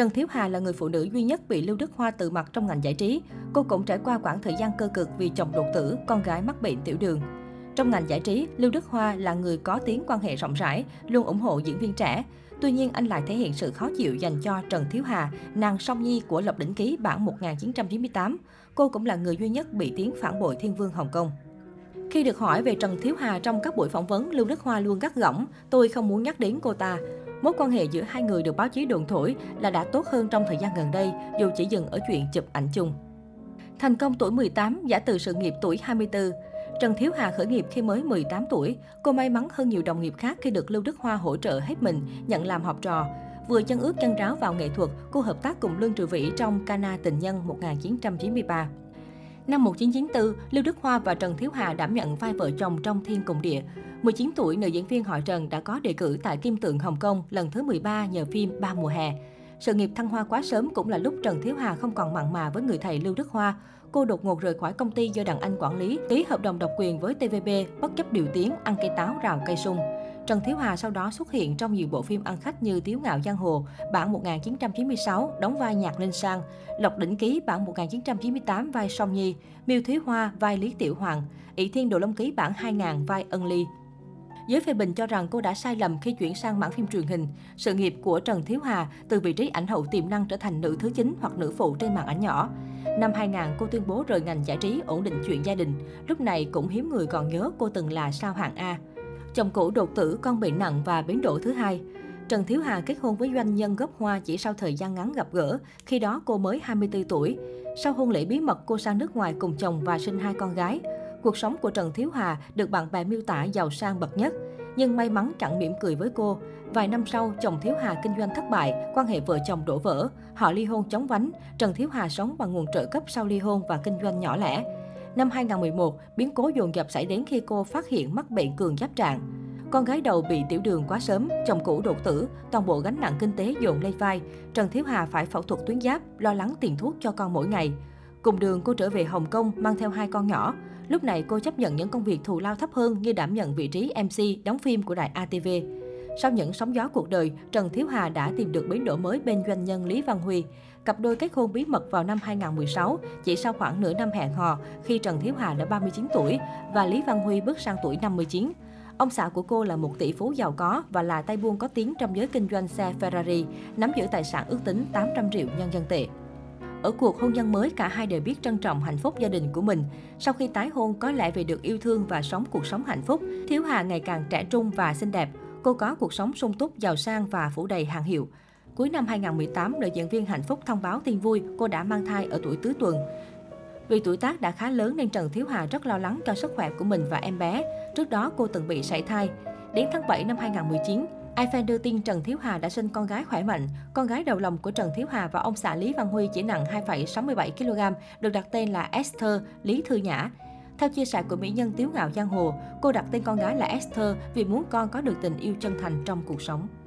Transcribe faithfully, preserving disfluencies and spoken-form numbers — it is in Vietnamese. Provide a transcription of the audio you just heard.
Trần Thiếu Hà là người phụ nữ duy nhất bị Lưu Đức Hoa tự mặt trong ngành giải trí. Cô cũng trải qua quãng thời gian cơ cực vì chồng đột tử, con gái mắc bệnh tiểu đường. Trong ngành giải trí, Lưu Đức Hoa là người có tiếng quan hệ rộng rãi, luôn ủng hộ diễn viên trẻ. Tuy nhiên, anh lại thể hiện sự khó chịu dành cho Trần Thiếu Hà, nàng Song Nhi của Lộc Đỉnh Ký bản một nghìn chín trăm chín mươi tám. Cô cũng là người duy nhất bị tiếng phản bội Thiên Vương Hồng Kông. Khi được hỏi về Trần Thiếu Hà trong các buổi phỏng vấn, Lưu Đức Hoa luôn gắt gỏng, tôi không muốn nhắc đến cô ta. Mối quan hệ giữa hai người được báo chí đồn thổi là đã tốt hơn trong thời gian gần đây, dù chỉ dừng ở chuyện chụp ảnh chung. Thành công tuổi mười tám, giả từ sự nghiệp tuổi hai mươi tư. Trần Thiếu Hà khởi nghiệp khi mới mười tám tuổi. Cô may mắn hơn nhiều đồng nghiệp khác khi được Lưu Đức Hoa hỗ trợ hết mình, nhận làm học trò. Vừa chân ướt chân ráo vào nghệ thuật, cô hợp tác cùng Lương Triều Vỹ trong Kana Tình Nhân một nghìn chín trăm chín mươi ba. Năm một nghìn chín trăm chín mươi tư, Lưu Đức Hoa và Trần Thiếu Hà đảm nhận vai vợ chồng trong Thiên Cung Địa. mười chín tuổi, nữ diễn viên họ Trần đã có đề cử tại Kim Tượng Hồng Kông lần thứ mười ba nhờ phim Ba Mùa Hè. Sự nghiệp thăng hoa quá sớm cũng là lúc Trần Thiếu Hà không còn mặn mà với người thầy Lưu Đức Hoa. Cô đột ngột rời khỏi công ty do Đặng Anh quản lý, ký hợp đồng độc quyền với tê vê bê, bất chấp điều tiếng ăn cây táo rào cây sung. Trần Thiếu Hà sau đó xuất hiện trong nhiều bộ phim ăn khách như Tiếu Ngạo Giang Hồ bản một nghìn chín trăm chín mươi sáu đóng vai Nhạc Linh Sang, Lộc Đỉnh Ký bản một nghìn chín trăm chín mươi tám vai Song Nhi, Miêu Thúy Hoa vai Lý Tiểu Hoàng, Ý Thiên Đồ Long Ký bản hai nghìn vai Ân Ly. Giới phê bình cho rằng cô đã sai lầm khi chuyển sang mảng phim truyền hình. Sự nghiệp của Trần Thiếu Hà từ vị trí ảnh hậu tiềm năng trở thành nữ thứ chín hoặc nữ phụ trên màn ảnh nhỏ. Năm hai nghìn, cô tuyên bố rời ngành giải trí, ổn định chuyện gia đình. Lúc này cũng hiếm người còn nhớ cô từng là sao hạng A. Chồng cũ đột tử, con bệnh nặng và biến đổi thứ hai. Trần Thiếu Hà kết hôn với doanh nhân gốc Hoa chỉ sau thời gian ngắn gặp gỡ, khi đó cô mới hai mươi tư tuổi. Sau hôn lễ bí mật, cô sang nước ngoài cùng chồng và sinh hai con gái. Cuộc sống của Trần Thiếu Hà được bạn bè miêu tả giàu sang bậc nhất, nhưng may mắn chẳng mỉm cười với cô. Vài năm sau, chồng Thiếu Hà kinh doanh thất bại, quan hệ vợ chồng đổ vỡ, họ ly hôn chóng vánh. Trần Thiếu Hà sống bằng nguồn trợ cấp sau ly hôn và kinh doanh nhỏ lẻ. Năm hai nghìn không trăm mười một, biến cố dồn dập xảy đến khi cô phát hiện mắc bệnh cường giáp trạng. Con gái đầu bị tiểu đường quá sớm, chồng cũ đột tử, toàn bộ gánh nặng kinh tế dồn lên vai. Trần Thiếu Hà phải phẫu thuật tuyến giáp, lo lắng tiền thuốc cho con mỗi ngày. Cùng đường, cô trở về Hồng Kông mang theo hai con nhỏ. Lúc này cô chấp nhận những công việc thù lao thấp hơn như đảm nhận vị trí em xê, đóng phim của đài a tê vê. Sau những sóng gió cuộc đời, Trần Thiếu Hà đã tìm được bến đỗ mới bên doanh nhân Lý Văn Huy. Cặp đôi kết hôn bí mật vào năm hai nghìn không trăm mười sáu, chỉ sau khoảng nửa năm hẹn hò khi Trần Thiếu Hà đã ba mươi chín tuổi và Lý Văn Huy bước sang tuổi năm mươi chín. Ông xã của cô là một tỷ phú giàu có và là tay buôn có tiếng trong giới kinh doanh xe Ferrari, nắm giữ tài sản ước tính tám trăm triệu nhân dân tệ. Ở cuộc hôn nhân mới, cả hai đều biết trân trọng hạnh phúc gia đình của mình. Sau khi tái hôn, có lẽ vì được yêu thương và sống cuộc sống hạnh phúc, Thiếu Hà ngày càng trẻ trung và xinh đẹp. Cô có cuộc sống sung túc, giàu sang và phủ đầy hàng hiệu. Cuối năm hai nghìn không trăm mười tám, nữ diễn viên Hạnh Phúc thông báo tin vui cô đã mang thai ở tuổi tứ tuần. Vì tuổi tác đã khá lớn nên Trần Thiếu Hà rất lo lắng cho sức khỏe của mình và em bé. Trước đó cô từng bị sảy thai. Đến tháng bảy năm hai nghìn không trăm mười chín, Eiffel đưa tin Trần Thiếu Hà đã sinh con gái khỏe mạnh. Con gái đầu lòng của Trần Thiếu Hà và ông xã Lý Văn Huy chỉ nặng hai phẩy sáu mươi bảy ki lô gam, được đặt tên là Esther Lý Thư Nhã. Theo chia sẻ của mỹ nhân Tiếu Ngạo Giang Hồ, cô đặt tên con gái là Esther vì muốn con có được tình yêu chân thành trong cuộc sống.